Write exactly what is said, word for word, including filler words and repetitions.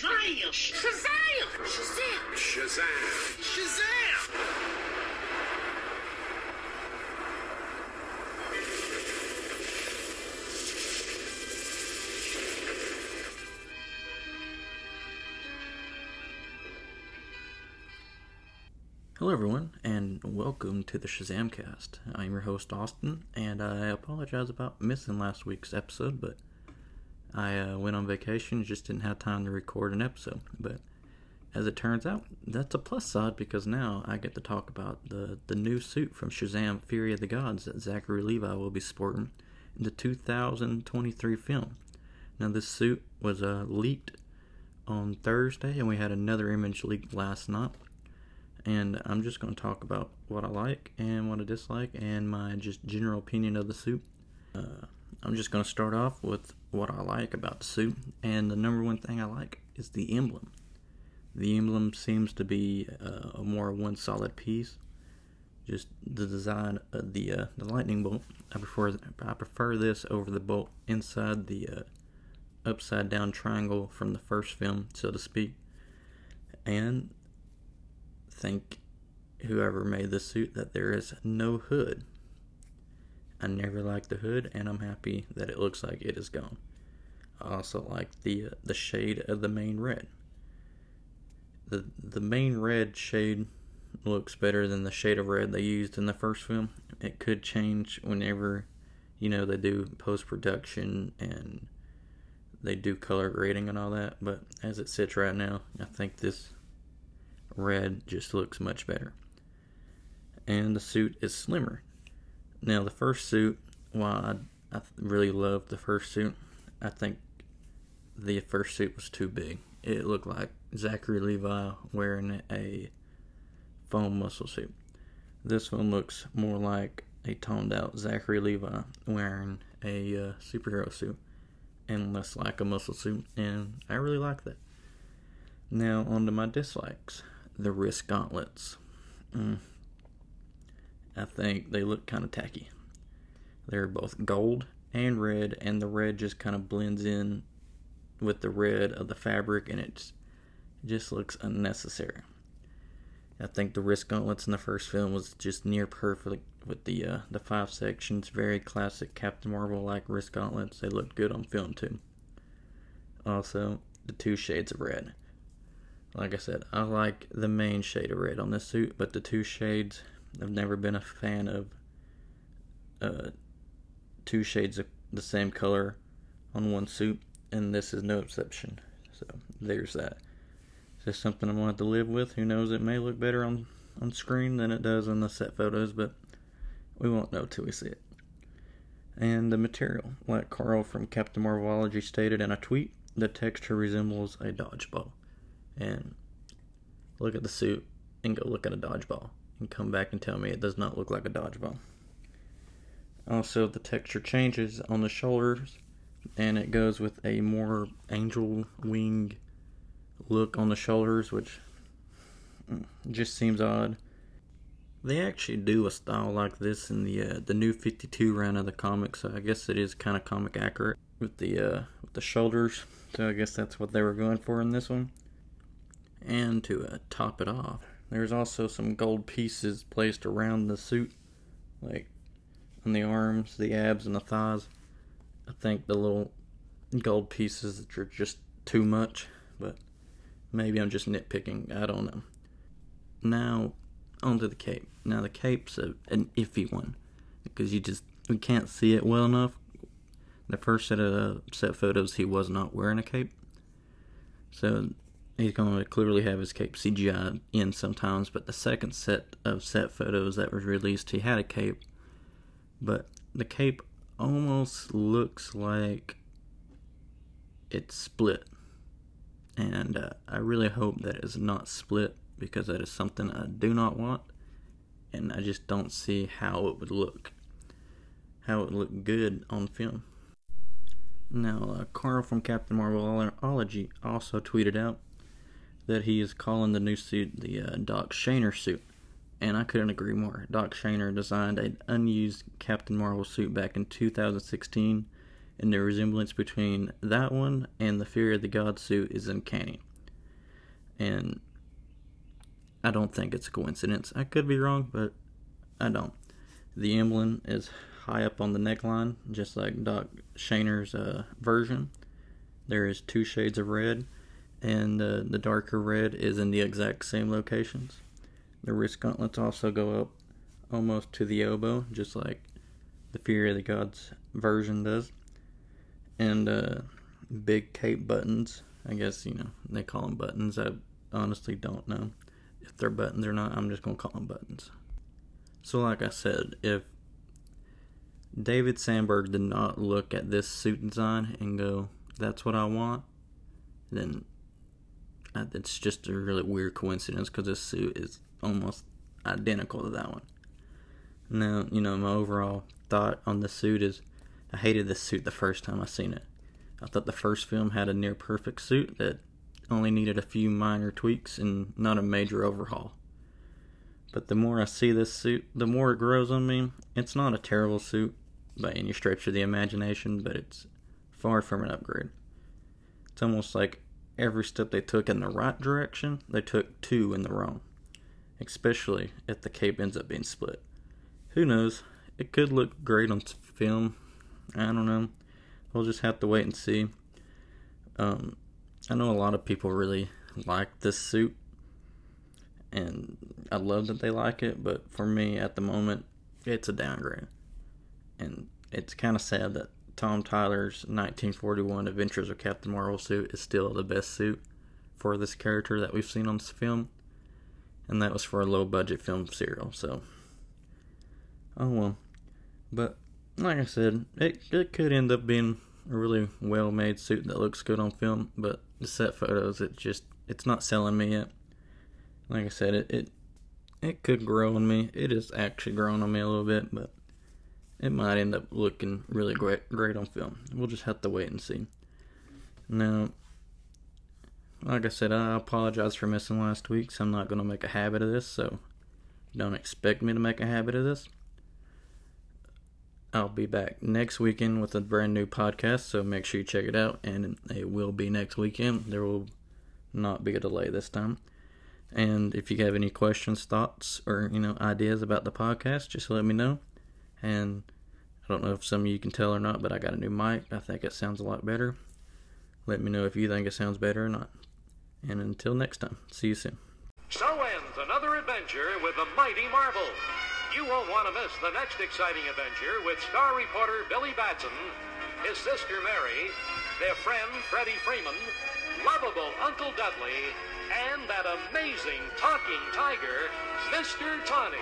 Shazam! Shazam! Shazam! Shazam! Shazam! Hello everyone, and welcome to the Shazamcast. I'm your host Austin, and I apologize about missing last week's episode, but I uh, went on vacation, just didn't have time to record an episode. But as it turns out, that's a plus side, because now I get to talk about the, the new suit from Shazam Fury of the Gods that Zachary Levi will be sporting in the two thousand twenty-three film. Now this suit was uh, leaked on Thursday, and we had another image leaked last night. And I'm just going to talk about what I like and what I dislike and my just general opinion of the suit. Uh, I'm just going to start off with what I like about the suit. And the number one thing I like is the emblem. The emblem seems to be uh, a more one solid piece. Just the design of the uh, the lightning bolt. I prefer I prefer this over the bolt inside the uh, upside down triangle from the first film, so to speak. And think whoever made this suit that there is no hood. I never liked the hood, and I'm happy that it looks like it is gone. I also like the uh, the shade of the main red. The the main red shade looks better than the shade of red they used in the first film. It could change whenever, you know, they do post-production and they do color grading and all that, but as it sits right now, I think this red just looks much better. And the suit is slimmer. Now the first suit, while I, I really loved the first suit, I think the first suit was too big. It looked like Zachary Levi wearing a foam muscle suit. This one looks more like a toned out Zachary Levi wearing a uh, superhero suit and less like a muscle suit, and I really like that. Now on to my dislikes. The wrist gauntlets. Mm. I think they look kind of tacky. They're both gold and red, and the red just kind of blends in with the red of the fabric, and it's, it just looks unnecessary. I think the wrist gauntlets in the first film was just near perfect with the uh, the five sections, very classic Captain Marvel-like wrist gauntlets. They looked good on film too. Also, the two shades of red. Like I said, I like the main shade of red on this suit, but the two shades, I've never been a fan of uh, two shades of the same color on one suit, and this is no exception. So there's that. It's just something I'm going to have to live with. Who knows, it may look better on, on screen than it does in the set photos, but we won't know till we see it. And the material, like Carl from Captain Marvelology stated in a tweet, the texture resembles a dodgeball. And look at the suit and go look at a dodgeball and come back and tell me it does not look like a dodgeball. Also, the texture changes on the shoulders, and it goes with a more angel wing look on the shoulders, which just seems odd. They actually do a style like this in the uh, the new fifty-two round of the comics, so I guess it is kind of comic accurate with the uh, with the shoulders. So I guess that's what they were going for in this one. And to uh, top it off, there's also some gold pieces placed around the suit, like on the arms, the abs, and the thighs. I think the little gold pieces are just too much, but maybe I'm just nitpicking. I don't know. Now, onto the cape. Now, the cape's a, an iffy one, because you just we can't see it well enough. The first set of uh, set photos, he was not wearing a cape. So he's going to clearly have his cape C G I in sometimes, but the second set of set photos that was released, he had a cape, but the cape almost looks like it's split, and uh, I really hope that it's not split, because that is something I do not want, and I just don't see how it would look, how it would look good on film. Now, uh, Carl from Captain Marvelology also tweeted out that he is calling the new suit the uh, Doc Shaner suit, and I couldn't agree more. Doc Shaner designed an unused Captain Marvel suit back in two thousand sixteen, and the resemblance between that one and the Fury of the Gods suit is uncanny. and I don't think it's a coincidence. I could be wrong, but I don't. The emblem is high up on the neckline, just like Doc Shaner's uh, version. There is two shades of red, and uh, the darker red is in the exact same locations. The wrist gauntlets also go up almost to the elbow, just like the Fury of the Gods version does. And uh, big cape buttons. I guess, you know, they call them buttons. I honestly don't know if they're buttons or not. I'm just going to call them buttons. So like I said, if David Sandberg did not look at this suit design and go, that's what I want, then it's just a really weird coincidence, because this suit is almost identical to that one. Now, you know, my overall thought on the suit is I hated this suit the first time I seen it. I thought the first film had a near perfect suit that only needed a few minor tweaks and not a major overhaul. But the more I see this suit, the more it grows on me. It's not a terrible suit by any stretch of the imagination, but it's far from an upgrade. It's almost like every step they took in the right direction, they took two in the wrong. Especially if the cape ends up being split. Who knows? It could look great on film. I don't know. We'll just have to wait and see. Um, I know a lot of people really like this suit, and I love that they like it, but for me at the moment, it's a downgrade. And it's kind of sad that Tom Tyler's nineteen forty-one Adventures of Captain Marvel suit is still the best suit for this character that we've seen on this film, and that was for a low-budget film serial, so... oh well. But... like I said, it, it could end up being a really well-made suit that looks good on film, but the set photos, it just, it's not selling me yet. Like I said, it, it it could grow on me. It is actually growing on me a little bit, but it might end up looking really great, great on film. We'll just have to wait and see. Now, like I said, I apologize for missing last week, so I'm not going to make a habit of this, so don't expect me to make a habit of this. I'll be back next weekend with a brand new podcast, so make sure you check it out, and it will be next weekend. There will not be a delay this time. And if you have any questions, thoughts, or, you know, ideas about the podcast, just let me know. And I don't know if some of you can tell or not, but I got a new mic. I think it sounds a lot better. Let me know if you think it sounds better or not. And until next time, see you soon. So ends another adventure with the Mighty Marvel. You won't want to miss the next exciting adventure with star reporter Billy Batson, his sister Mary, their friend Freddie Freeman, lovable Uncle Dudley, and that amazing talking tiger, Mister Tawny.